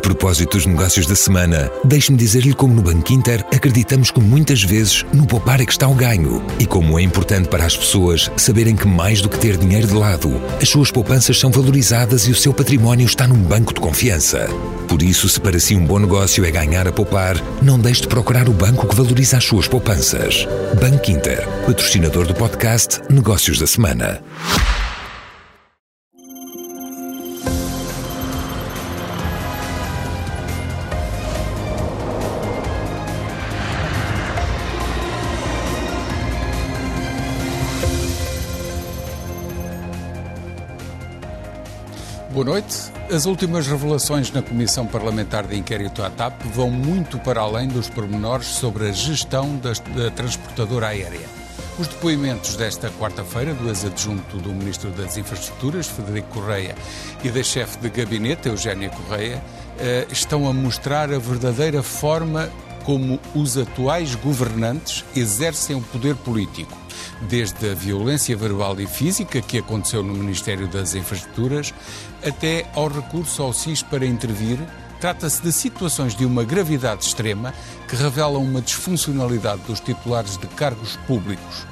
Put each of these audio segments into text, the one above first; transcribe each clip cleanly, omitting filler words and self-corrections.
propósito dos negócios da semana, deixe-me dizer-lhe como no Bankinter acreditamos que muitas vezes no poupar é que está o ganho e como é importante para as pessoas saberem que mais do que ter dinheiro de lado, as suas poupanças são valorizadas e o seu património está num banco de confiança. Por isso, se para si um bom negócio é ganhar a poupar, não deixe de procurar o banco que valoriza as suas poupanças. Bankinter, patrocinador do podcast Negócios da Semana. Boa noite. As últimas revelações na Comissão Parlamentar de Inquérito à TAP vão muito para além dos pormenores sobre a gestão da transportadora aérea. Os depoimentos desta quarta-feira do ex-adjunto do Ministro das Infraestruturas, Frederico Correia, e da chefe de gabinete, Eugénia Correia, estão a mostrar a verdadeira forma como os atuais governantes exercem o poder político. Desde a violência verbal e física que aconteceu no Ministério das Infraestruturas até ao recurso ao SIS para intervir, trata-se de situações de uma gravidade extrema que revelam uma disfuncionalidade dos titulares de cargos públicos.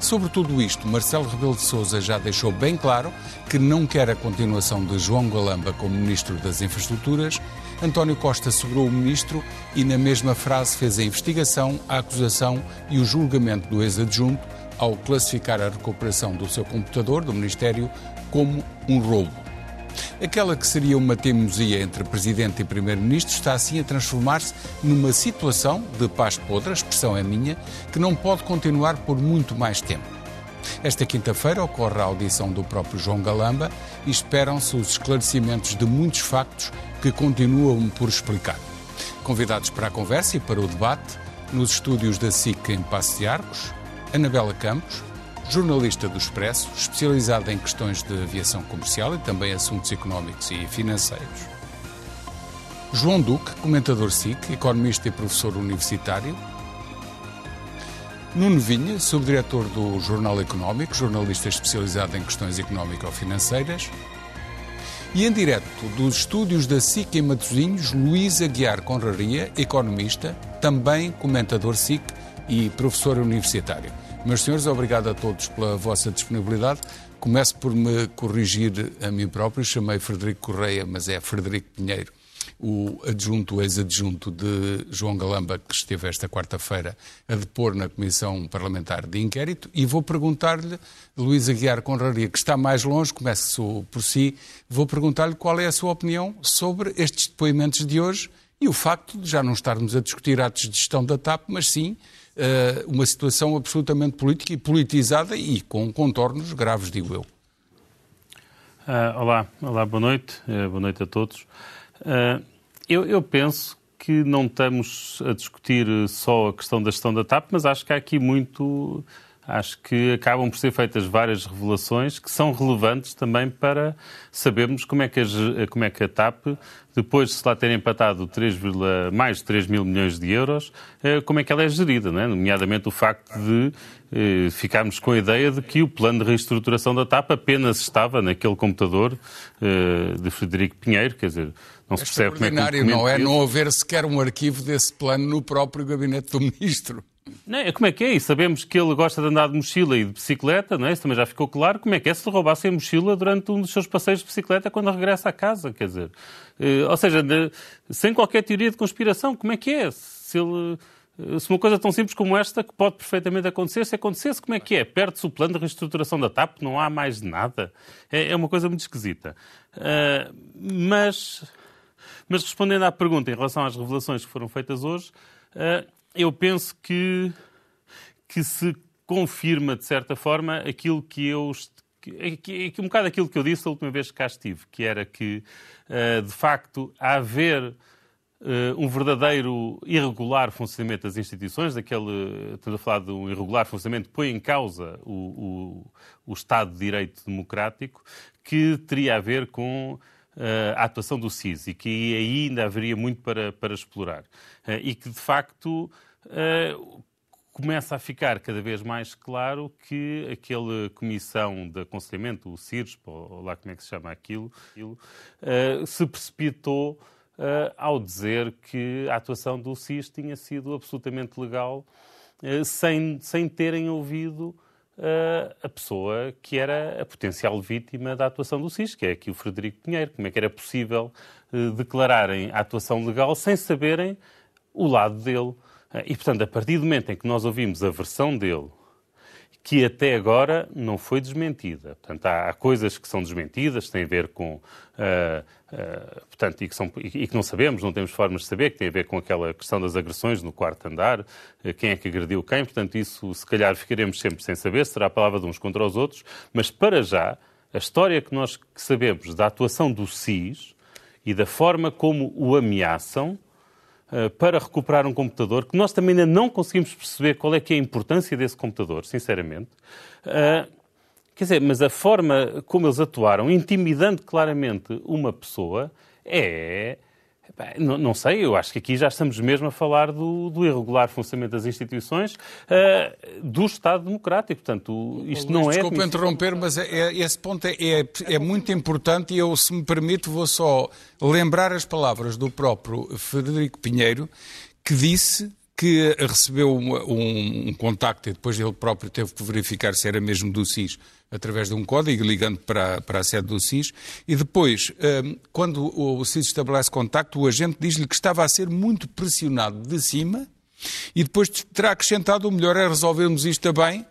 Sobre tudo isto, Marcelo Rebelo de Sousa já deixou bem claro que não quer a continuação de João Galamba como Ministro das Infraestruturas. António Costa segurou o Ministro e na mesma frase fez a investigação, a acusação e o julgamento do ex-adjunto ao classificar a recuperação do seu computador, do Ministério, como um roubo. Aquela que seria uma teimosia entre Presidente e Primeiro-Ministro está assim a transformar-se numa situação de paz podre, a expressão é minha, que não pode continuar por muito mais tempo. Esta quinta-feira ocorre a audição do próprio João Galamba e esperam-se os esclarecimentos de muitos factos que continuam por explicar. Convidados para a conversa e para o debate, nos estúdios da SIC em Passo de Arcos, Anabela Campos, jornalista do Expresso, especializada em questões de aviação comercial e também assuntos económicos e financeiros. João Duque, comentador SIC, economista e professor universitário. Nuno Vinha, subdiretor do Jornal Económico, jornalista especializado em questões económico-financeiras. E em direto dos estúdios da SIC em Matosinhos, Luís Aguiar Conraria, economista, também comentador SIC e professor universitário. Meus senhores, obrigado a todos pela vossa disponibilidade. Começo por me corrigir a mim próprio. Chamei Frederico Correia, mas é Frederico Pinheiro, o adjunto, o ex-adjunto de João Galamba, que esteve esta quarta-feira a depor na Comissão Parlamentar de Inquérito. E vou perguntar-lhe, Luís Aguiar Conraria, que está mais longe, começo por si, vou perguntar-lhe qual é a sua opinião sobre estes depoimentos de hoje e o facto de já não estarmos a discutir atos de gestão da TAP, mas sim uma situação absolutamente política e politizada e com contornos graves, digo eu. Olá, boa noite. Boa noite a todos. Eu penso que não estamos a discutir só a questão da gestão da TAP, mas acho que há aqui muito... Acho que acabam por ser feitas várias revelações que são relevantes também para sabermos como é que a TAP, depois de se lá ter empatado mais de 3 mil milhões de euros, como é que ela é gerida, não é? Nomeadamente o facto de ficarmos com a ideia de que o plano de reestruturação da TAP apenas estava naquele computador de Frederico Pinheiro, quer dizer... Não se percebe como é que não é não haver sequer um arquivo desse plano no próprio gabinete do Ministro. Não é? Como é que é? E sabemos que ele gosta de andar de mochila e de bicicleta, não é? Isso também já ficou claro. Como é que é se lhe roubassem a mochila durante um dos seus passeios de bicicleta quando regressa à casa? Quer dizer, ou seja, sem qualquer teoria de conspiração, como é que é? Se uma coisa tão simples como esta, que pode perfeitamente acontecer, se acontecesse, como é que é? Perde-se o plano de reestruturação da TAP, não há mais nada. É uma coisa muito esquisita. Mas respondendo à pergunta em relação às revelações que foram feitas hoje, eu penso que se confirma, de certa forma, aquilo que eu... um bocado aquilo que eu disse a última vez que cá estive, que era que, de facto, há haver um verdadeiro irregular funcionamento das instituições, estamos a falar de um irregular funcionamento que põe em causa o Estado de Direito Democrático, que teria a ver com... a atuação do SIS e que aí ainda haveria muito para explorar. E que, de facto, começa a ficar cada vez mais claro que aquela comissão de aconselhamento, o CIRSP, ou lá como é que se chama aquilo, se precipitou ao dizer que a atuação do SIS tinha sido absolutamente legal, sem terem ouvido a pessoa que era a potencial vítima da atuação do SIS, que é aqui o Frederico Pinheiro. Como é que era possível declararem a atuação legal sem saberem o lado dele? E, portanto, a partir do momento em que nós ouvimos a versão dele, que até agora não foi desmentida. Portanto, há coisas que são desmentidas, que têm a ver com... portanto, que não sabemos, não temos formas de saber, que têm a ver com aquela questão das agressões no quarto andar, quem é que agrediu quem. Portanto, isso se calhar ficaremos sempre sem saber, será a palavra de uns contra os outros, mas para já, a história que nós sabemos da atuação do SIS e da forma como o ameaçam, para recuperar um computador, que nós também ainda não conseguimos perceber qual é que é a importância desse computador, sinceramente. Quer dizer, mas a forma como eles atuaram, intimidando claramente uma pessoa, não sei, eu acho que aqui já estamos mesmo a falar do irregular funcionamento das instituições, do Estado Democrático. Portanto, isto não é... Desculpa interromper, mas esse ponto é muito importante e eu, se me permite, vou só lembrar as palavras do próprio Frederico Pinheiro, que disse que recebeu um contacto e depois ele próprio teve que verificar se era mesmo do SIS, através de um código, ligando para a sede do SIS, e depois, quando o SIS estabelece contacto, o agente diz-lhe que estava a ser muito pressionado de cima e depois terá acrescentado o melhor é resolvermos isto bem.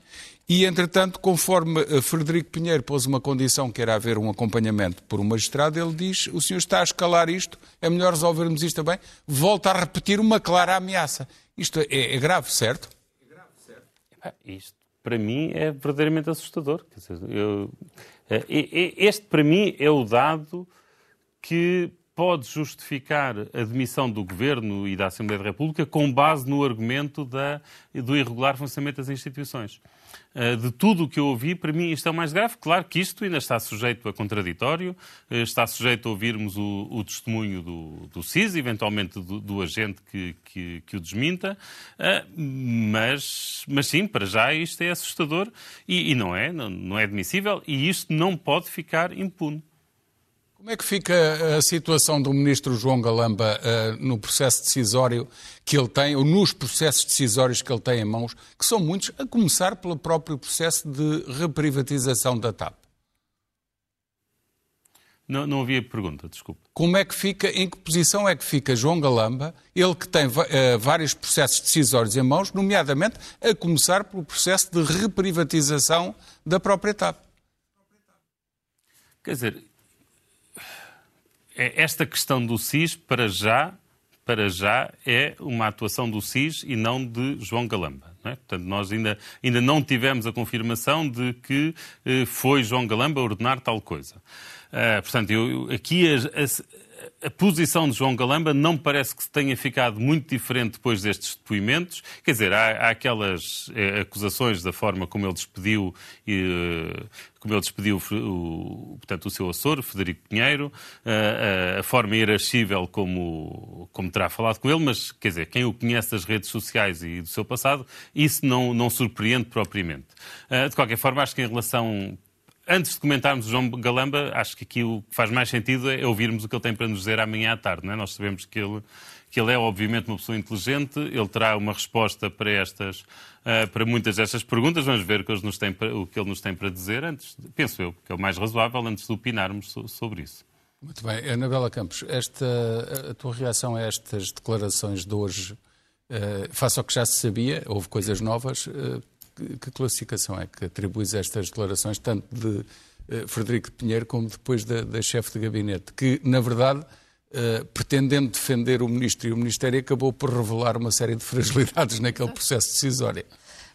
E, entretanto, conforme Frederico Pinheiro pôs uma condição que era haver um acompanhamento por um magistrado, ele diz, o senhor está a escalar isto, é melhor resolvermos isto bem, volta a repetir uma clara ameaça. Isto é grave, certo? É grave, certo. Isto, para mim, é verdadeiramente assustador. Quer dizer, este, para mim, é o dado que pode justificar a demissão do Governo e da Assembleia da República com base no argumento do irregular funcionamento das instituições. De tudo o que eu ouvi, para mim isto é o mais grave. Claro que isto ainda está sujeito a contraditório, está sujeito a ouvirmos o testemunho do SIS, eventualmente do agente que o desminta, mas sim, para já isto é assustador e não é admissível e isto não pode ficar impune. Como é que fica a situação do ministro João Galamba no processo decisório que ele tem, ou nos processos decisórios que ele tem em mãos, que são muitos, a começar pelo próprio processo de reprivatização da TAP? Não havia pergunta, desculpe. Como é que fica, em que posição é que fica João Galamba, ele que tem vários processos decisórios em mãos, nomeadamente a começar pelo processo de reprivatização da própria TAP? Quer dizer... Esta questão do SIS, para já, é uma atuação do SIS e não de João Galamba. Não é? Portanto, nós ainda não tivemos a confirmação de que foi João Galamba ordenar tal coisa. Portanto, aqui a posição de João Galamba não parece que tenha ficado muito diferente depois destes depoimentos. Quer dizer, há aquelas acusações da forma como ele despediu o seu assessor, Frederico Pinheiro, a forma irascível como terá falado com ele, mas, quer dizer, quem o conhece das redes sociais e do seu passado, isso não surpreende propriamente. De qualquer forma, acho que em relação... Antes de comentarmos o João Galamba, acho que aqui o que faz mais sentido é ouvirmos o que ele tem para nos dizer amanhã à tarde. Não é? Nós sabemos que ele é, obviamente, uma pessoa inteligente, ele terá uma resposta para muitas destas perguntas. Vamos ver o que ele nos tem para dizer antes, penso eu, que é o mais razoável, antes de opinarmos sobre isso. Muito bem. Anabela Campos, a tua reação a estas declarações de hoje, face ao que já se sabia, houve coisas novas... Que classificação é que atribuis a estas declarações, tanto de Frederico Pinheiro como depois da chefe de gabinete, que, na verdade, pretendendo defender o ministro e o Ministério, acabou por revelar uma série de fragilidades naquele processo decisório?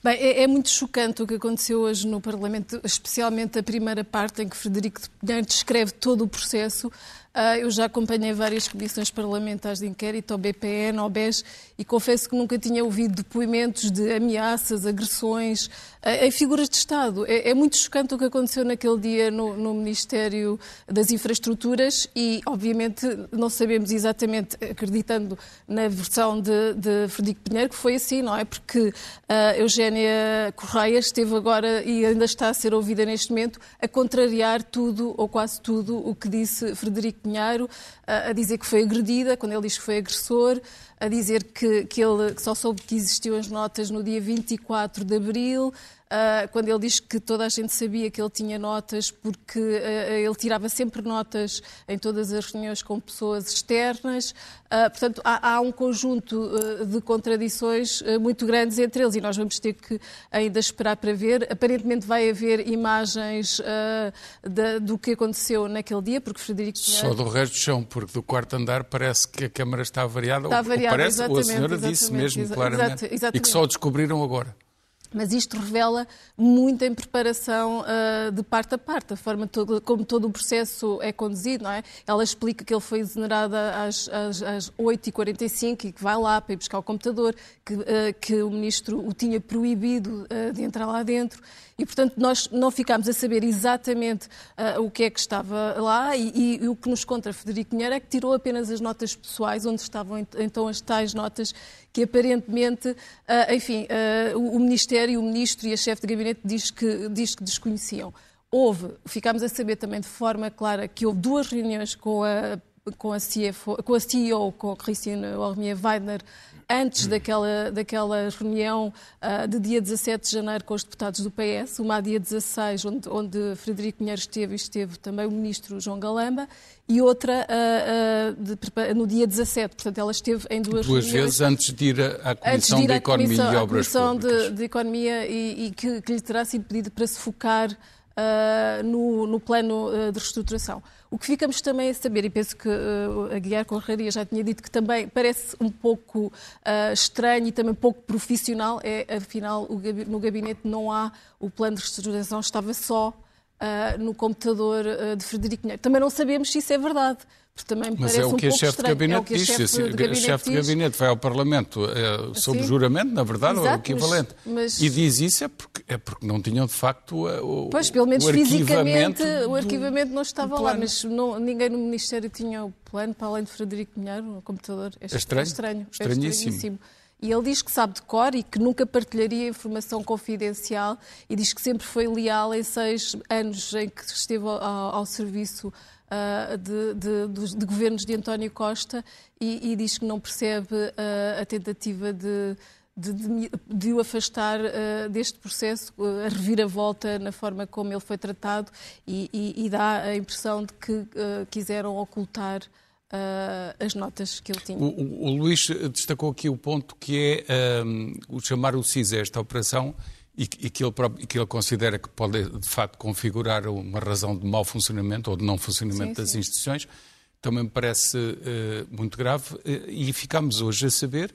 Bem, é muito chocante o que aconteceu hoje no Parlamento, especialmente a primeira parte em que Frederico Pinheiro descreve todo o processo. Eu já acompanhei várias comissões parlamentares de inquérito, ao BPN, ao BES, e confesso que nunca tinha ouvido depoimentos de ameaças, agressões, em figuras de Estado. É muito chocante o que aconteceu naquele dia no Ministério das Infraestruturas e, obviamente, não sabemos exatamente, acreditando na versão de Frederico Pinheiro, que foi assim, não é? Porque a Eugénia Correia esteve agora, e ainda está a ser ouvida neste momento, a contrariar tudo, ou quase tudo, o que disse Frederico Pinheiro a dizer que foi agredida, quando ele diz que foi agressor, a dizer que só soube que existiam as notas no dia 24 de abril, quando ele diz que toda a gente sabia que ele tinha notas porque ele tirava sempre notas em todas as reuniões com pessoas externas. Portanto, há um conjunto de contradições muito grandes entre eles e nós vamos ter que ainda esperar para ver. Aparentemente vai haver imagens do que aconteceu naquele dia, porque Frederico Pinheiro... Só do resto do chão, porque do quarto andar parece que a Câmara está variada, parece, ou a senhora disse mesmo claramente, e que só o descobriram agora. Mas isto revela muita impreparação de parte a parte, a forma como todo o processo é conduzido, não é? Ela explica que ele foi exonerado às 8h45 e que vai lá para ir buscar o computador, que o ministro o tinha proibido de entrar lá dentro. E, portanto, nós não ficámos a saber exatamente o que é que estava lá e o que nos conta Frederico Pinheiro é que tirou apenas as notas pessoais, onde estavam então as tais notas que aparentemente, o Ministério, o Ministro e a chefe de gabinete diz que desconheciam. Ficámos a saber também de forma clara que houve duas reuniões com a CEO, com a Christine Ourmières-Widener, antes daquela reunião de dia 17 de janeiro com os deputados do PS, uma a dia 16, onde Frederico Pinheiro esteve também o ministro João Galamba, e outra no dia 17. Portanto, ela esteve em duas reuniões. Duas vezes antes de ir à Comissão de Economia e Obras Públicas. A Comissão de Economia e que lhe terá sido pedido para se focar no plano de reestruturação. O que ficamos também a saber, e penso que a Aguiar Conraria já tinha dito que também parece um pouco estranho e também pouco profissional, é afinal no gabinete não há o plano de reestruturação, estava só no computador de Frederico Pinheiro. Também não sabemos se isso é verdade. Também mas é o que a chefe de gabinete diz. A chefe de gabinete vai ao Parlamento sob juramento, na verdade, exato, ou é o equivalente. Mas... E diz isso é porque não tinham, de facto, pois, pelo menos fisicamente, o arquivamento não estava lá, mas ninguém no Ministério tinha o plano, para além de Frederico Pinheiro, no computador. É estranhíssimo. E ele diz que sabe de cor e que nunca partilharia informação confidencial e diz que sempre foi leal em 6 anos em que esteve ao serviço de governos de António Costa e diz que não percebe a tentativa de o afastar deste processo, a reviravolta na forma como ele foi tratado e dá a impressão de que quiseram ocultar as notas que ele tinha. O Luís destacou aqui o ponto que é o chamar o SIS a esta operação e que ele considera que pode, de facto, configurar uma razão de mau funcionamento ou de não funcionamento das instituições, também me parece muito grave. E ficámos hoje a saber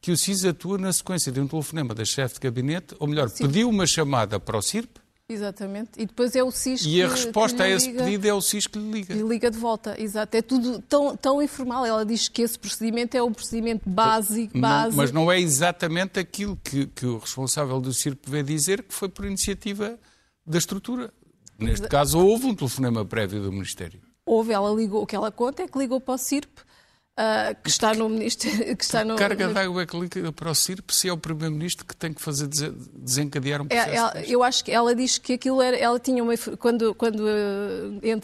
que o SIS atua na sequência de um telefonema da chefe de gabinete, ou melhor, pediu uma chamada para o CIRP. Exatamente. E depois é o SIS que lhe liga. E a resposta a esse pedido é o SIS que lhe liga. E liga de volta, exato. É tudo tão informal. Ela diz que esse procedimento é um procedimento básico. Mas não é exatamente aquilo que o responsável do CIRP veio dizer, que foi por iniciativa da estrutura. Neste caso, houve um telefonema prévio do Ministério. Ela ligou, o que ela conta é que ligou para o CIRP, que está no Ministério... Carga d'água é que liga para o CIRP, se é o Primeiro-Ministro que tem que fazer desencadear um processo. Eu acho que ela diz que aquilo era... Ela tinha uma... Quando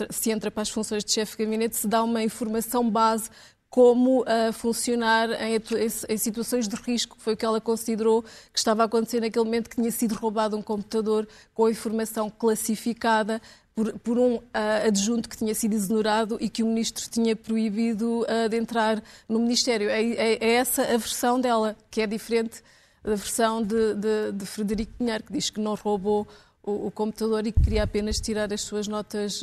se entra para as funções de chefe de gabinete, se dá uma informação base como funcionar em situações de risco, que foi o que ela considerou que estava a acontecer naquele momento, que tinha sido roubado um computador com informação classificada, por um adjunto que tinha sido exonerado e que o ministro tinha proibido de entrar no Ministério. É essa a versão dela, que é diferente da versão de Frederico Pinheiro, que diz que não roubou o computador e que queria apenas tirar as suas notas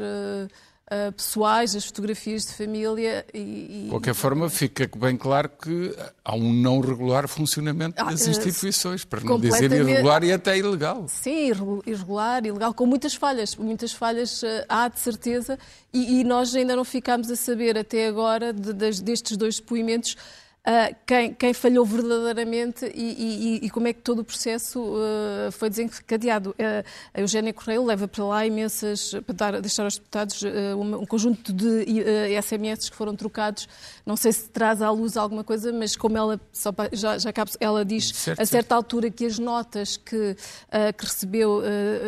pessoais, as fotografias de família. De qualquer forma, fica bem claro que há um não regular funcionamento das instituições, para não dizer irregular e até ilegal. Sim, irregular, ilegal, com muitas falhas. Muitas falhas há, de certeza, e nós ainda não ficámos a saber até agora destes dois depoimentos quem falhou verdadeiramente e como é que todo o processo foi desencadeado. A Eugénia Correia leva para lá imensas, para deixar aos deputados um conjunto de SMS que foram trocados. Não sei se traz à luz alguma coisa, mas como ela, ela diz certo, a certa altura que as notas que recebeu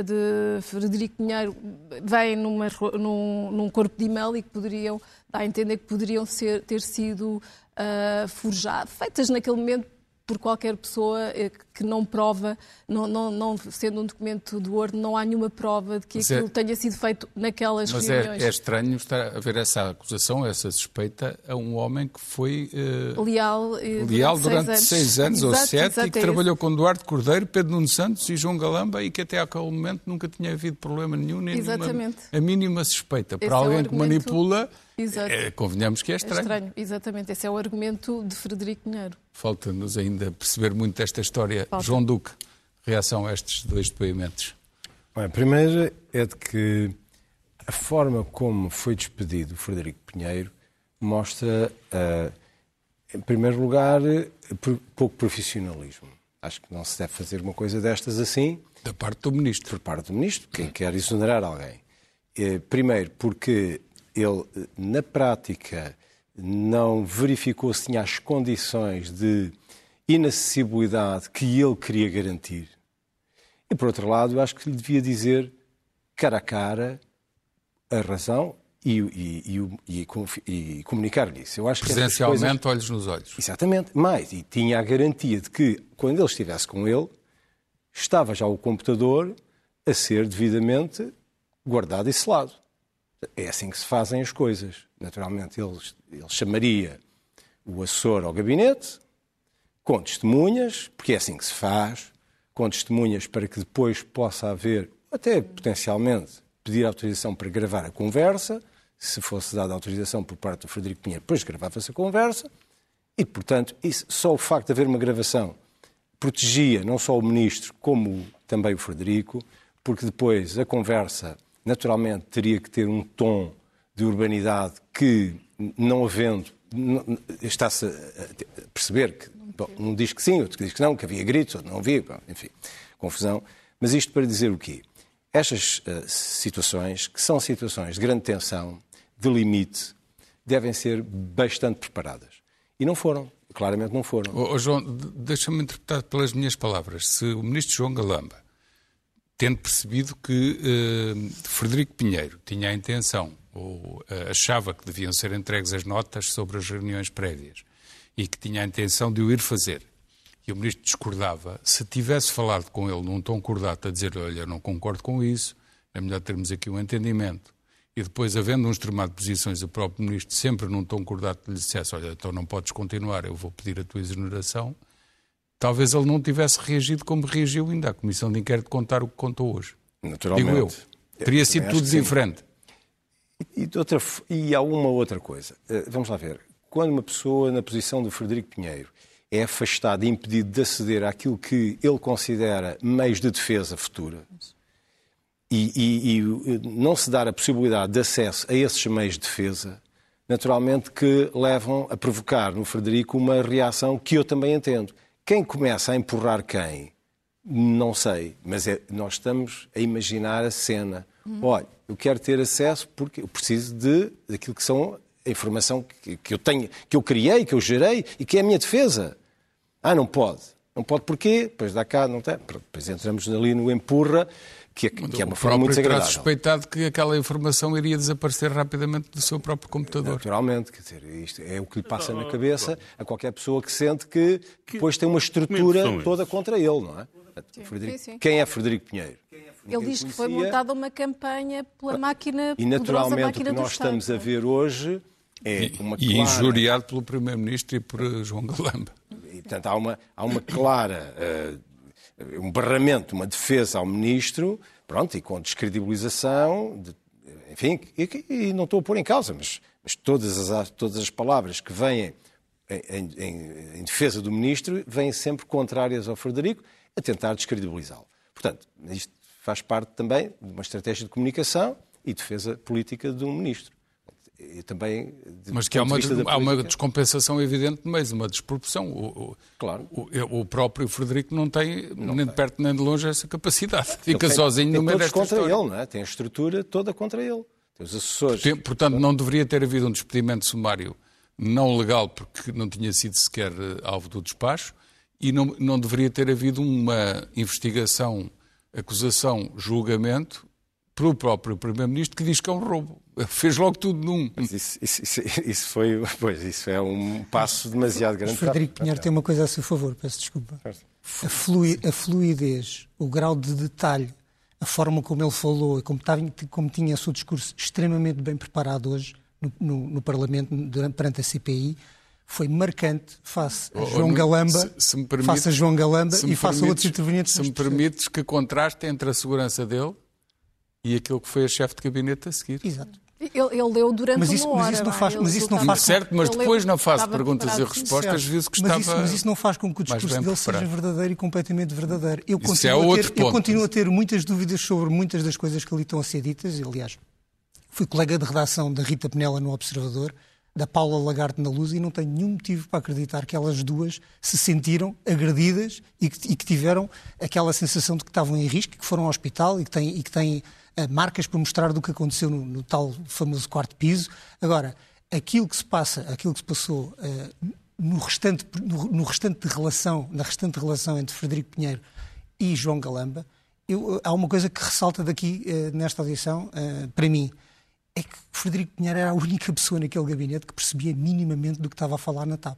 de Frederico Pinheiro vêm num corpo de e-mail e que poderiam dar a entender que poderiam ter sido forjadas, feitas naquele momento por qualquer pessoa que não prova, não sendo um documento do Word, não há nenhuma prova de que aquilo tenha sido feito naquelas reuniões. Mas é estranho estar a ver essa acusação, essa suspeita, a um homem que foi leal durante 6 anos ou 7 e que trabalhou com Duarte Cordeiro, Pedro Nuno Santos e João Galamba e que até aquele momento nunca tinha havido problema nenhum, nem a mínima suspeita. Para alguém que manipula... Exato. Convenhamos que é estranho. É estranho, exatamente. Esse é o argumento de Frederico Pinheiro. Falta-nos ainda perceber muito desta história. Falta. João Duque, reação a estes 2 depoimentos. Bem, a primeira é de que a forma como foi despedido o Frederico Pinheiro mostra, em primeiro lugar, pouco profissionalismo. Acho que não se deve fazer uma coisa destas assim. Da parte do Ministro. Por parte do Ministro, quem quer exonerar alguém. Primeiro, porque... ele, na prática, não verificou se tinha as condições de inacessibilidade que ele queria garantir. E, por outro lado, eu acho que lhe devia dizer cara a cara a razão e comunicar-lhe isso. Eu acho que presencialmente, olhos nos olhos. Exatamente. Mas, e tinha a garantia de que, quando ele estivesse com ele, estava já o computador a ser devidamente guardado e selado. É assim que se fazem as coisas. Naturalmente, ele chamaria o assessor ao gabinete, com testemunhas, porque é assim que se faz, com testemunhas para que depois possa haver, até potencialmente, pedir autorização para gravar a conversa, se fosse dada autorização por parte do Frederico Pinheiro, depois gravava-se a conversa, e, portanto, isso, só o facto de haver uma gravação protegia não só o Ministro, como também o Frederico, porque depois a conversa naturalmente teria que ter um tom de urbanidade que, não havendo, está-se a perceber que bom, um diz que sim, outro diz que não, que havia gritos, outro não havia, bom, enfim, confusão. Mas isto para dizer o quê? Estas situações, que são situações de grande tensão, de limite, devem ser bastante preparadas. E não foram, claramente não foram. João, deixa-me interpretar pelas minhas palavras. Se o Ministro João Galamba, tendo percebido que Frederico Pinheiro tinha a intenção, ou achava que deviam ser entregues as notas sobre as reuniões prévias, e que tinha a intenção de o ir fazer, e o Ministro discordava, se tivesse falado com ele num tom cordato a dizer, olha, eu não concordo com isso, é melhor termos aqui um entendimento, e depois, havendo um extremado de posições, o próprio Ministro sempre num tom cordato lhe dissesse, olha, então não podes continuar, eu vou pedir a tua exoneração, talvez ele não tivesse reagido como reagiu ainda. A Comissão de Inquérito contar o que contou hoje. Naturalmente. Digo eu. Teria sido tudo diferente. E há uma outra coisa. Vamos lá ver. Quando uma pessoa na posição do Frederico Pinheiro é afastada e impedido de aceder àquilo que ele considera meios de defesa futura e não se dar a possibilidade de acesso a esses meios de defesa, naturalmente que levam a provocar no Frederico uma reação que eu também entendo. Quem começa a empurrar quem? Não sei, mas nós estamos a imaginar a cena. Olha, eu quero ter acesso porque eu preciso daquilo que são a informação que eu tenho, que eu criei, que eu gerei e que é a minha defesa. Ah, não pode. Não pode porquê? Depois dá cá, não tem. Depois entramos ali no empurra, que é uma forma muito desagradável. O próprio terá suspeitado que aquela informação iria desaparecer rapidamente do seu próprio computador. Naturalmente, quer dizer, isto é o que lhe passa na cabeça a qualquer pessoa que sente que depois tem uma estrutura toda contra ele, não é? Sim. Quem é Frederico Pinheiro? Ele diz que foi montada uma campanha pela máquina do Estado. E naturalmente o que nós estamos a ver hoje é uma clara... E injuriado pelo Primeiro-Ministro e por João Galamba. E, portanto, há uma clara... um barramento, uma defesa ao Ministro, pronto, e com descredibilização, enfim, e não estou a pôr em causa, mas todas as palavras que vêm em defesa do Ministro vêm sempre contrárias ao Frederico, a tentar descredibilizá-lo. Portanto, isto faz parte também de uma estratégia de comunicação e defesa política de um Ministro. E também de mas que há uma descompensação evidente, mas uma desproporção. Claro. O próprio Frederico não tem, nem de perto nem de longe, essa capacidade. Fica sozinho no meio desta história. Tem todos contra ele, não é? Tem a estrutura toda contra ele. Tem os assessores. Portanto, não deveria ter havido um despedimento sumário não legal, porque não tinha sido sequer alvo do despacho, e não deveria ter havido uma investigação, acusação, julgamento pelo próprio Primeiro-Ministro, que diz que é um roubo. Fez logo tudo num. Isso foi. Pois, isso é um passo demasiado grande. O Frederico Pinheiro tem uma coisa a seu favor, peço desculpa. A fluidez, o grau de detalhe, a forma como ele falou, como tinha o seu discurso extremamente bem preparado hoje no Parlamento, perante a CPI, foi marcante face a João Galamba, face a João Galamba e face a outros intervenientes. Se me permites que contraste entre a segurança dele e aquilo que foi a chefe de gabinete a seguir. Exato. Ele leu durante uma hora. Mas isso não faz. Certo, mas depois não faço perguntas e respostas. Mas isso não faz com que o discurso dele seja verdadeiro e completamente verdadeiro. Eu continuo a ter muitas dúvidas sobre muitas das coisas que ali estão a ser ditas. Aliás, fui colega de redação da Rita Penela no Observador, da Paula Lagarde na Luz, e não tenho nenhum motivo para acreditar que elas duas se sentiram agredidas e que tiveram aquela sensação de que estavam em risco, que foram ao hospital e que têm marcas para mostrar do que aconteceu no tal famoso quarto piso. Agora, aquilo que se passou na restante relação entre Frederico Pinheiro e João Galamba, há uma coisa que ressalta daqui, nesta audição, para mim, é que Frederico Pinheiro era a única pessoa naquele gabinete que percebia minimamente do que estava a falar na TAP.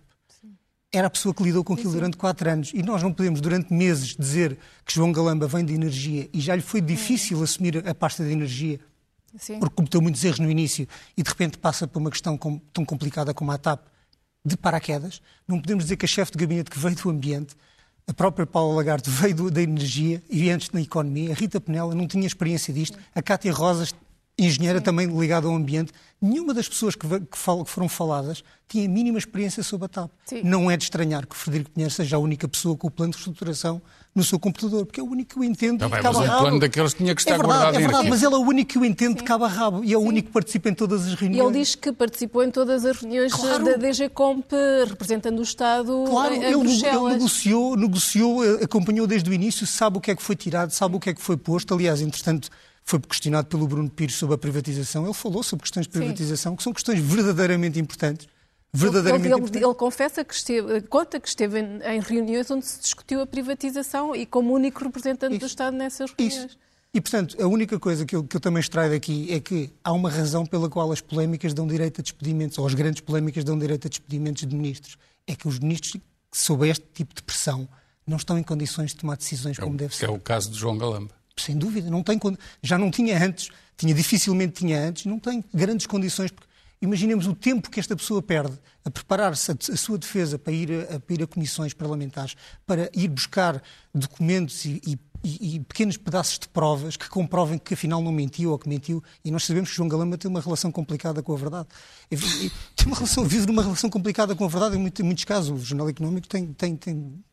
Era a pessoa que lidou com aquilo durante 4 anos. E nós não podemos, durante meses, dizer que João Galamba vem de energia e já lhe foi difícil assumir a pasta de energia, porque cometeu muitos erros no início e de repente passa por uma questão tão complicada como a TAP de paraquedas. Não podemos dizer que a chefe de gabinete que veio do ambiente, a própria Paula Lagarde veio da energia e antes da economia, a Rita Penela não tinha experiência disto, a Cátia Rosas, engenheira também ligada ao ambiente, nenhuma das pessoas que foram faladas tinha a mínima experiência sobre a TAP. Sim. Não é de estranhar que o Frederico Pinheiro seja a única pessoa com o plano de reestruturação no seu computador, porque é o único que o entende de cabo a rabo. O plano daqueles tinha que estar guardado. É verdade, mas ele é o único que o entende de cabo a rabo e é o único que participa em todas as reuniões. Ele diz que participou em todas as reuniões da DG Comp, representando o Estado em Bruxelas. Ele negociou, acompanhou desde o início, sabe o que é que foi tirado, sabe o que é que foi posto. Aliás, entretanto, foi questionado pelo Bruno Pires sobre a privatização. Ele falou sobre questões de privatização, que são questões verdadeiramente importantes. Ele confessa que esteve em reuniões onde se discutiu a privatização e como único representante do Estado nessas reuniões. E, portanto, a única coisa que eu também extraio daqui é que há uma razão pela qual as polémicas dão direito a despedimentos, ou as grandes polémicas dão direito a despedimentos de ministros. É que os ministros, sob este tipo de pressão, não estão em condições de tomar decisões como deve ser. É o caso de João Galamba. Sem dúvida, não tem, já não tinha antes, dificilmente tinha antes, não tem grandes condições, porque imaginemos o tempo que esta pessoa perde a preparar-se a sua defesa para ir a comissões parlamentares, para ir buscar documentos e pequenos pedaços de provas que comprovem que afinal não mentiu ou que mentiu, e nós sabemos que João Galamba tem uma relação complicada com a verdade. Vive numa relação complicada com a verdade em muitos casos. O Jornal Económico tem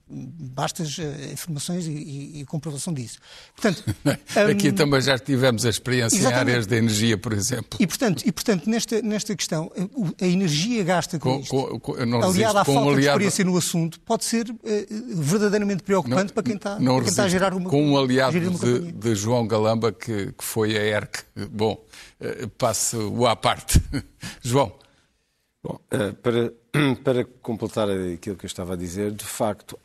bastas informações e comprovação disso. Portanto, aqui também já tivemos a experiência em áreas da energia, por exemplo. E portanto nesta questão, a energia gasta com isto, aliada à falta de experiência no assunto, pode ser verdadeiramente preocupante para quem está a gerar uma... Com um aliado de João Galamba, que foi a ERC. Bom, passo-o à parte. João. Bom, para completar aquilo que eu estava a dizer, de facto,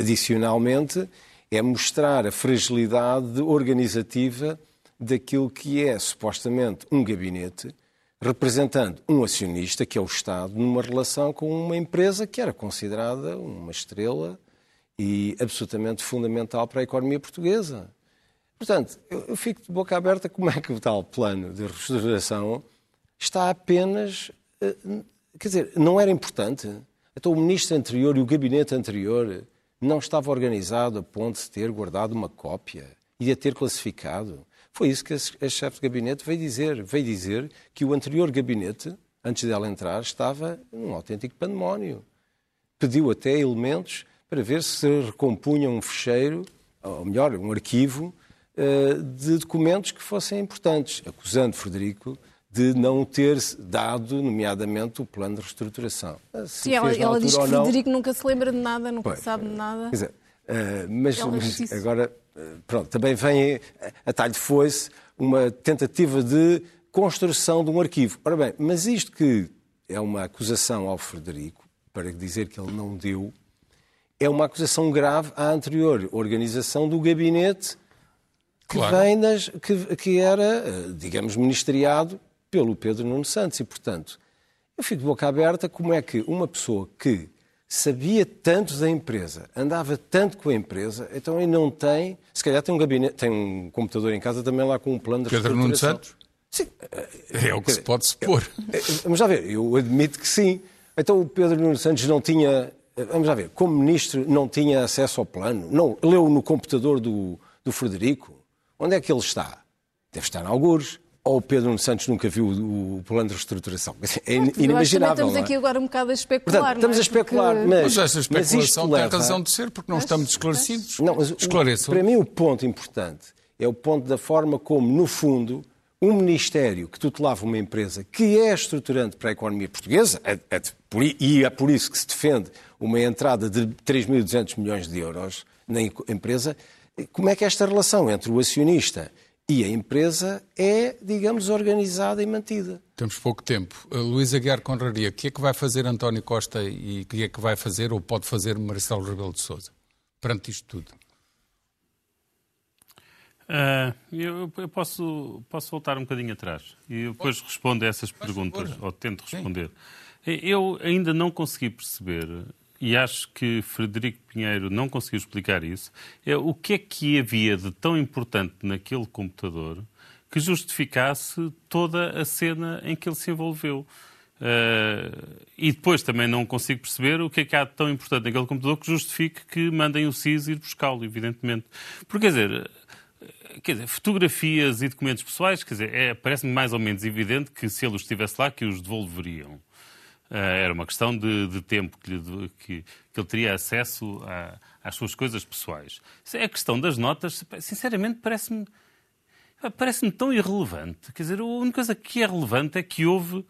adicionalmente, é mostrar a fragilidade organizativa daquilo que é supostamente um gabinete representando um acionista, que é o Estado, numa relação com uma empresa que era considerada uma estrela e absolutamente fundamental para a economia portuguesa. Portanto, eu fico de boca aberta como é que o tal plano de reestruturação está apenas... Quer dizer, não era importante? Então o ministro anterior e o gabinete anterior não estava organizado a ponto de ter guardado uma cópia e a ter classificado. Foi isso que a chefe de gabinete veio dizer. Veio dizer que o anterior gabinete, antes dela entrar, estava num autêntico pandemónio. Pediu até elementos para ver se recompunham um fecheiro, ou melhor, um arquivo de documentos que fossem importantes, acusando Frederico de não ter dado, nomeadamente, o plano de reestruturação. Sim, ela diz que Frederico nunca se lembra de nada, nunca sabe de nada. Quer dizer, mas agora, pronto, também vem a talho de foice uma tentativa de construção de um arquivo. Ora bem, mas isto que é uma acusação ao Frederico, para dizer que ele não deu, é uma acusação grave à anterior organização do gabinete que, claro, vem nas, que era, digamos, ministeriado pelo Pedro Nuno Santos. E, portanto, eu fico de boca aberta como é que uma pessoa que sabia tanto da empresa, andava tanto com a empresa, então ele não tem, se calhar tem um gabinete, tem um computador em casa também lá com um plano de reestruturação. Pedro Nuno Santos? Sim. É o que se pode supor. Vamos lá ver, eu admito que sim. Então o Pedro Nuno Santos não tinha, vamos lá ver, como ministro não tinha acesso ao plano, não, leu no computador do Frederico. Onde é que ele está? Deve estar em algures. Ou o Pedro Nuno Santos nunca viu o plano de reestruturação. É inimaginável. Estamos aqui agora um bocado a especular. Portanto, estamos a especular, porque... mas essa especulação tem razão de ser, porque não estamos esclarecidos. Não, mas para mim o ponto importante é o ponto da forma como, no fundo, um ministério que tutelava uma empresa que é estruturante para a economia portuguesa, e é por isso que se defende uma entrada de 3.200 milhões de euros na empresa, como é que esta relação entre o acionista e a empresa é, digamos, organizada e mantida? Temos pouco tempo. Luís Aguiar Conraria, o que é que vai fazer António Costa e o que é que vai fazer ou pode fazer Marcelo Rebelo de Sousa perante isto tudo? Eu posso voltar um bocadinho atrás e depois respondo a essas perguntas, ou tento responder. Sim. Eu ainda não consegui perceber... e acho que Frederico Pinheiro não conseguiu explicar isso, é o que é que havia de tão importante naquele computador que justificasse toda a cena em que ele se envolveu. E depois também não consigo perceber o que é que há de tão importante naquele computador que justifique que mandem o SIS ir buscá-lo, evidentemente. Porque, quer dizer, fotografias e documentos pessoais, quer dizer, parece-me mais ou menos evidente que se ele os estivesse lá, que os devolveriam. Era uma questão de tempo que ele teria acesso às suas coisas pessoais. A questão das notas, sinceramente, parece-me tão irrelevante. Quer dizer, a única coisa que é relevante é que houve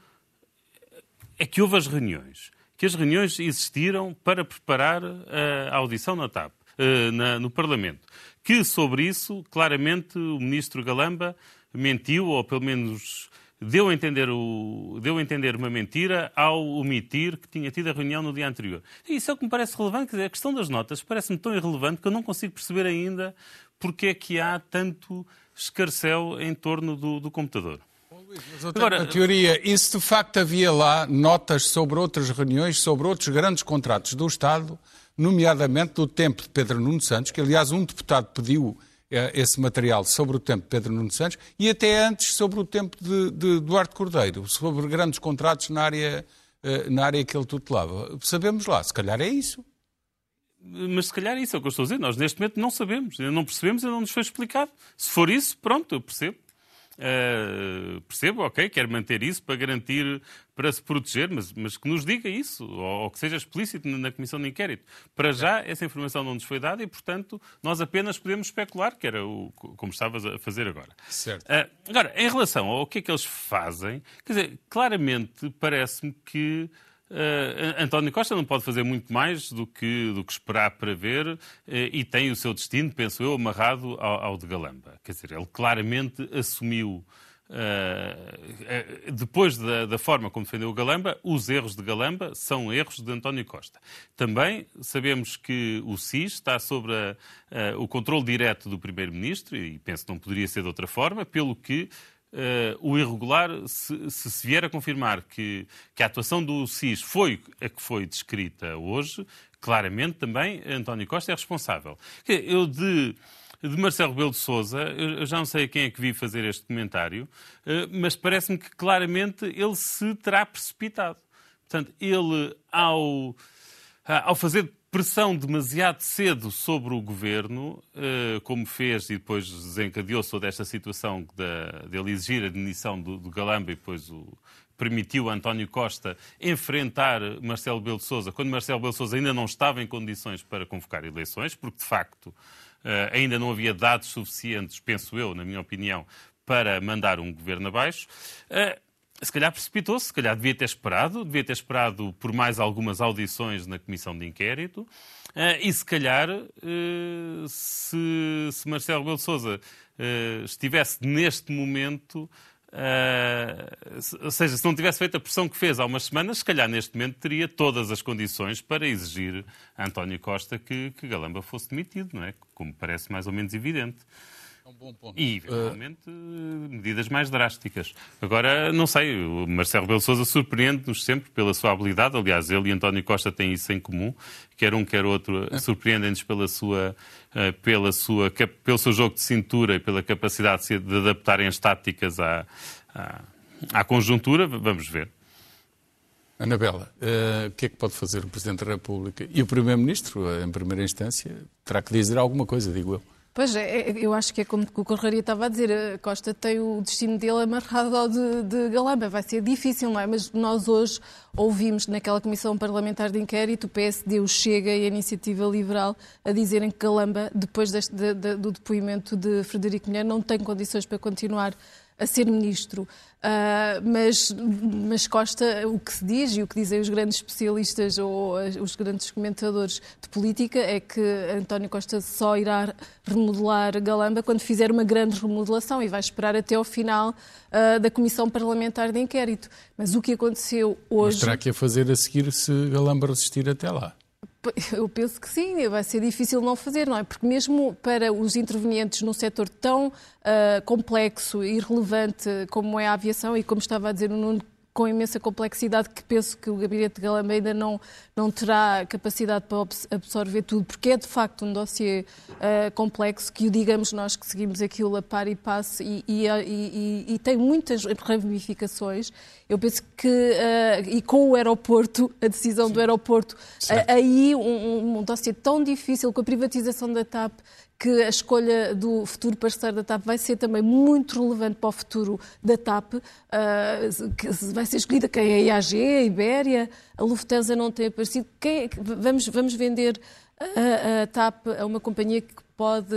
as reuniões. Que as reuniões existiram para preparar a audição na TAP, no Parlamento. Que sobre isso, claramente, o ministro Galamba mentiu, ou pelo menos... Deu a entender uma mentira ao omitir que tinha tido a reunião no dia anterior. E isso é o que me parece relevante. Quer dizer, a questão das notas parece-me tão irrelevante que eu não consigo perceber ainda porque é que há tanto escarcéu em torno do computador. Agora, a teoria, e se de facto havia lá notas sobre outras reuniões, sobre outros grandes contratos do Estado, nomeadamente do tempo de Pedro Nuno Santos, que aliás um deputado pediu esse material sobre o tempo de Pedro Nuno Santos e até antes sobre o tempo de Duarte Cordeiro, sobre grandes contratos na área que ele tutelava. Sabemos lá, se calhar é isso. Mas se calhar é isso, é o que eu estou a dizer. Nós neste momento não sabemos, não percebemos e não nos foi explicado. Se for isso, pronto, eu percebo. Percebo, ok, quero manter isso para garantir, para se proteger, mas que nos diga isso, ou que seja explícito na comissão de inquérito. Para já, essa informação não nos foi dada e, portanto, nós apenas podemos especular, que era como estavas a fazer agora. Certo. Agora, em relação ao que é que eles fazem, quer dizer, claramente parece-me que António Costa não pode fazer muito mais do que esperar para ver e tem o seu destino, penso eu, amarrado ao de Galamba. Quer dizer, ele claramente assumiu, depois da forma como defendeu o Galamba, os erros de Galamba são erros de António Costa. Também sabemos que o SIS está sobre o controle direto do Primeiro-Ministro e penso que não poderia ser de outra forma, pelo que o irregular, se vier a confirmar que a atuação do SIS foi a que foi descrita hoje, claramente também António Costa é responsável. Eu de Marcelo Rebelo de Sousa, eu já não sei quem é que vi fazer este comentário, mas parece-me que claramente ele se terá precipitado. Portanto, ele ao fazer pressão demasiado cedo sobre o governo, como fez e depois desencadeou-se toda esta situação de ele exigir a demissão do Galamba e depois permitiu a António Costa enfrentar Marcelo Rebelo de Sousa, quando Marcelo Rebelo de Sousa ainda não estava em condições para convocar eleições, porque de facto ainda não havia dados suficientes, penso eu, na minha opinião, para mandar um governo abaixo. se calhar precipitou-se, se calhar devia ter esperado por mais algumas audições na comissão de inquérito e se calhar se Marcelo Rebelo de Sousa estivesse neste momento, ou seja, se não tivesse feito a pressão que fez há umas semanas, se calhar neste momento teria todas as condições para exigir a António Costa que Galamba fosse demitido, não é? Como parece mais ou menos evidente. Um bom ponto. E, eventualmente, medidas mais drásticas. Agora, não sei, o Marcelo Rebelo de Sousa surpreende-nos sempre pela sua habilidade. Aliás, ele e António Costa têm isso em comum. Quer um, quer outro, surpreendem-nos pelo seu jogo de cintura e pela capacidade de adaptarem as táticas à conjuntura. Vamos ver. Anabela, o que é que pode fazer o Presidente da República? E o Primeiro-Ministro, em primeira instância, terá que dizer alguma coisa, digo eu. Pois, eu acho que é como o Correia estava a dizer, a Costa tem o destino dele amarrado ao de Galamba, vai ser difícil, não é? Mas nós hoje ouvimos naquela Comissão Parlamentar de Inquérito o PSD, o Chega e a Iniciativa Liberal a dizerem que Galamba, depois do depoimento de Frederico Pinheiro, não tem condições para continuar a ser ministro, mas Costa, o que se diz e o que dizem os grandes especialistas ou os grandes comentadores de política é que António Costa só irá remodelar Galamba quando fizer uma grande remodelação e vai esperar até ao final da Comissão Parlamentar de Inquérito. Mas o que aconteceu hoje... Mas terá que a fazer a seguir se Galamba resistir até lá? Eu penso que sim, vai ser difícil não fazer, não é? Porque mesmo para os intervenientes num setor tão complexo e relevante como é a aviação, e como estava a dizer o Nuno, com imensa complexidade, que penso que o gabinete de Galamba ainda não terá capacidade para absorver tudo, porque é de facto um dossiê complexo, que o digamos nós que seguimos aquilo a par e passo e tem muitas ramificações. Eu penso que, e com o aeroporto, a decisão Sim. do aeroporto, aí um dossiê tão difícil, com a privatização da TAP, que a escolha do futuro parceiro da TAP vai ser também muito relevante para o futuro da TAP, que vai ser escolhida quem é a IAG, a Ibéria, a Lufthansa não tem aparecido. Vamos vender a TAP a uma companhia que pode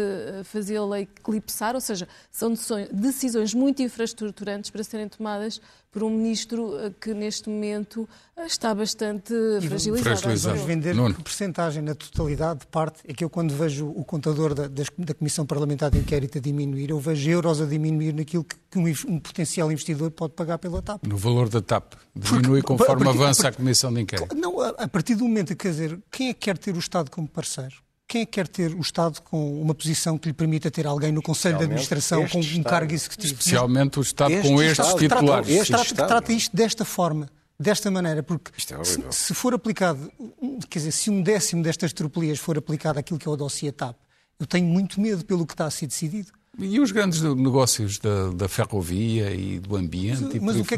fazê-la eclipsar, ou seja, são decisões muito infraestruturantes para serem tomadas por um ministro que neste momento está bastante fragilizado. Vamos vender que porcentagem na totalidade de parte é que eu, quando vejo o contador da Comissão Parlamentar de Inquérito a diminuir, eu vejo euros a diminuir naquilo que um potencial investidor pode pagar pela TAP. No valor da TAP. Diminui conforme avança a Comissão de Inquérito. Não, a partir do momento, quer dizer, quem é que quer ter o Estado como parceiro? Quem quer ter o Estado com uma posição que lhe permita ter alguém no Conselho de Administração com um cargo executivo? Especialmente o Estado com estes titulares. Trata isto desta forma, desta maneira, porque se for aplicado, quer dizer, se 1/10 destas tropelias for aplicado àquilo que é o dossiê TAP, eu tenho muito medo pelo que está a ser decidido. E os grandes negócios da ferrovia e do ambiente? Mas o que é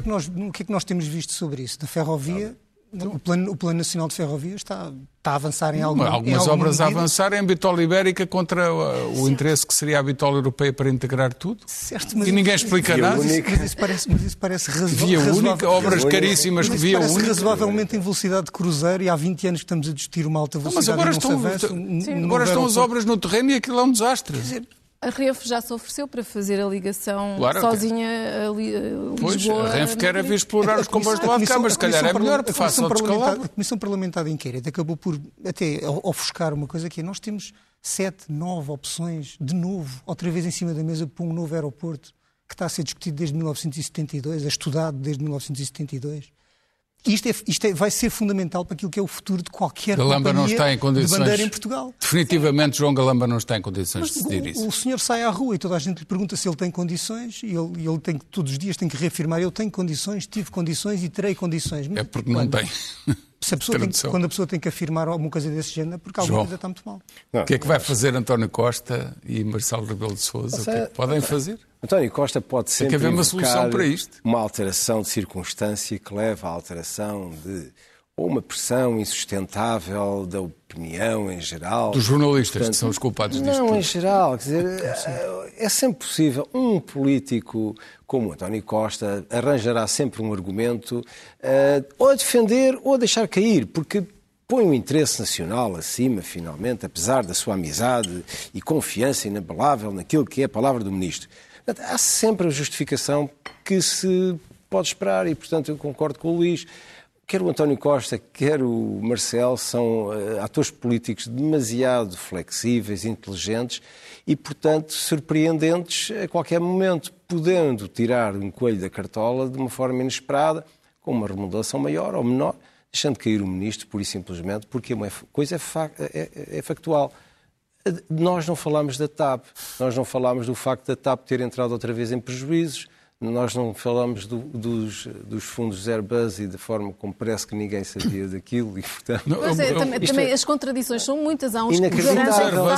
que nós temos visto sobre isso? Da ferrovia... O Plano Nacional de Ferrovias está a avançar em algumas obras medida. A avançar em bitola ibérica contra o interesse que seria a bitola europeia para integrar tudo. Certo, mas e ninguém explica nada. Mas isso parece razoável. Via única, obras caríssimas de via única. Razoavelmente em velocidade de cruzeiro e há 20 anos que estamos a discutir uma alta velocidade. Não, mas agora estão as obras no terreno e aquilo é um desastre. Quer dizer, a RENF já se ofereceu para fazer a ligação sozinha a Lisboa. Pois, a RENF quer haver explorar os comboios do lado cá, mas se calhar é melhor que faça outros calabros. A Comissão Parlamentar de Inquérito acabou por até ofuscar uma coisa que é, nós temos 7, 9 opções, de novo, outra vez em cima da mesa, para um novo aeroporto que está a ser discutido desde 1972, é estudado desde 1972. Isto vai ser fundamental para aquilo que é o futuro de qualquer companhia de bandeira em Portugal. Definitivamente, João Galamba não está em condições de decidir isso. O senhor sai à rua e toda a gente lhe pergunta se ele tem condições e ele tem que, todos os dias, tem que reafirmar: eu tenho condições, tive condições e terei condições. Mas é porque não tem. Quando a pessoa tem que afirmar alguma coisa desse género, porque alguma coisa está muito mal. O que é que vai fazer António Costa e Marcelo Rebelo de Sousa? O que é que podem fazer? António Costa pode sempre haver uma solução para isto. Uma alteração de circunstância que leva à alteração de ou uma pressão insustentável da opinião em geral. Dos jornalistas, portanto, que são os culpados disto. Não, em geral, quer dizer, é sempre possível. Um político como António Costa arranjará sempre um argumento ou a defender ou a deixar cair, porque põe o interesse nacional acima, finalmente, apesar da sua amizade e confiança inabalável naquilo que é a palavra do ministro. Há sempre a justificação que se pode esperar e, portanto, eu concordo com o Luís. Quer o António Costa, quer o Marcelo, são atores políticos demasiado flexíveis, inteligentes e, portanto, surpreendentes a qualquer momento, podendo tirar um coelho da cartola de uma forma inesperada, com uma remodelação maior ou menor, deixando cair o ministro, pura e simplesmente, porque uma coisa é factual. Nós não falámos da TAP, nós não falámos do facto da TAP ter entrado outra vez em prejuízos, nós não falámos dos fundos Airbus e da forma como parece que ninguém sabia daquilo e, portanto... Pois é, também as contradições são muitas. Há uns que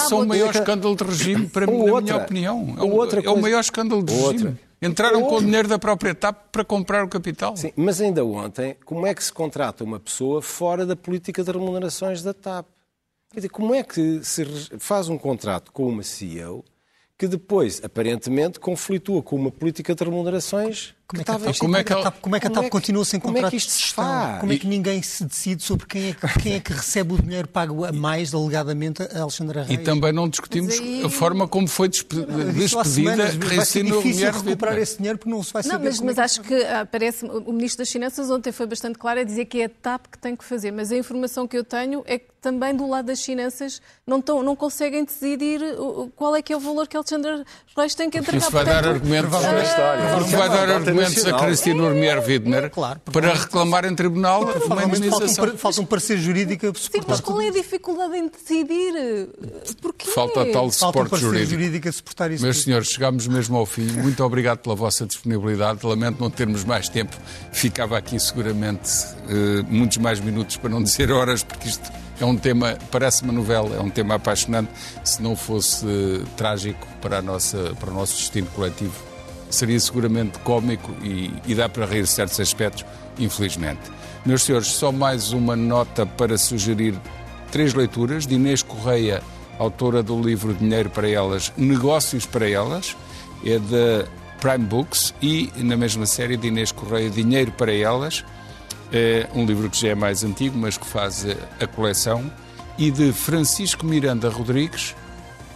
são o maior escândalo de regime, para mim, na minha opinião. É o maior escândalo de regime. Entraram com o dinheiro da própria TAP para comprar o capital. Sim, mas ainda ontem, como é que se contrata uma pessoa fora da política de remunerações da TAP? Quer dizer, como é que se faz um contrato com uma CEO que depois, aparentemente, conflitua com uma política de remunerações? Como é que a TAP continua sem contrato de gestão? Como é que ninguém se decide sobre quem é que recebe o dinheiro pago a mais, alegadamente, a Alexandra Reis? E também não discutimos a forma como foi despedida. Vai ser difícil recuperar esse dinheiro porque não se vai saber. Mas acho que parece, o Ministro das Finanças ontem foi bastante claro a dizer que é a TAP que tem que fazer, mas a informação que eu tenho é que também do lado das finanças não conseguem decidir qual é que é o valor que a Alexandra Reis tem que entregar. Isso vai dar argumentos a Christine Ourmières-Widener para reclamar em tribunal a indenização. Falta um parecer jurídico. Sim, mas qual é a dificuldade em decidir? Porquê? Falta tal suporte jurídico. Meus senhores, chegámos mesmo ao fim. Muito obrigado pela vossa disponibilidade. Lamento não termos mais tempo. Ficava aqui seguramente muitos mais minutos, para não dizer horas, porque isto é um tema, parece uma novela, é um tema apaixonante. Se não fosse trágico para o nosso destino coletivo, seria seguramente cómico e dá para rir certos aspectos, infelizmente. Meus senhores, só mais uma nota para sugerir 3 leituras de Inês Correia, autora do livro Dinheiro para Elas, Negócios para Elas, é da Prime Books, e na mesma série de Inês Correia, Dinheiro para Elas, é um livro que já é mais antigo, mas que faz a coleção, e de Francisco Miranda Rodrigues,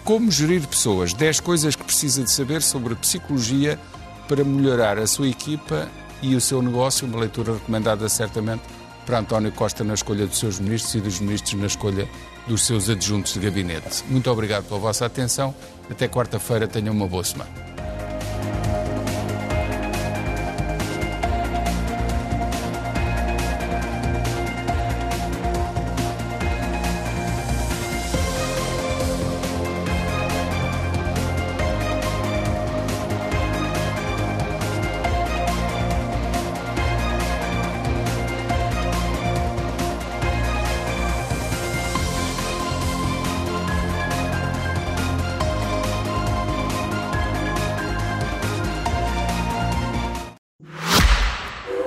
Como Gerir Pessoas, 10 coisas que precisa de saber sobre psicologia para melhorar a sua equipa e o seu negócio, uma leitura recomendada certamente para António Costa na escolha dos seus ministros e dos ministros na escolha dos seus adjuntos de gabinete. Muito obrigado pela vossa atenção. Até quarta-feira, tenham uma boa semana.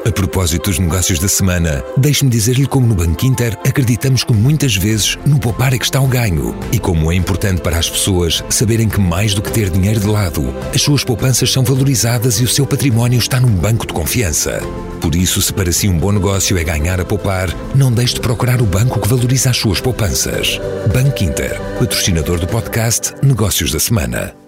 A propósito dos negócios da semana, deixe-me dizer-lhe como no Bankinter acreditamos que muitas vezes no poupar é que está o ganho e como é importante para as pessoas saberem que mais do que ter dinheiro de lado, as suas poupanças são valorizadas e o seu património está num banco de confiança. Por isso, se para si um bom negócio é ganhar a poupar, não deixe de procurar o banco que valoriza as suas poupanças. Bankinter, patrocinador do podcast Negócios da Semana.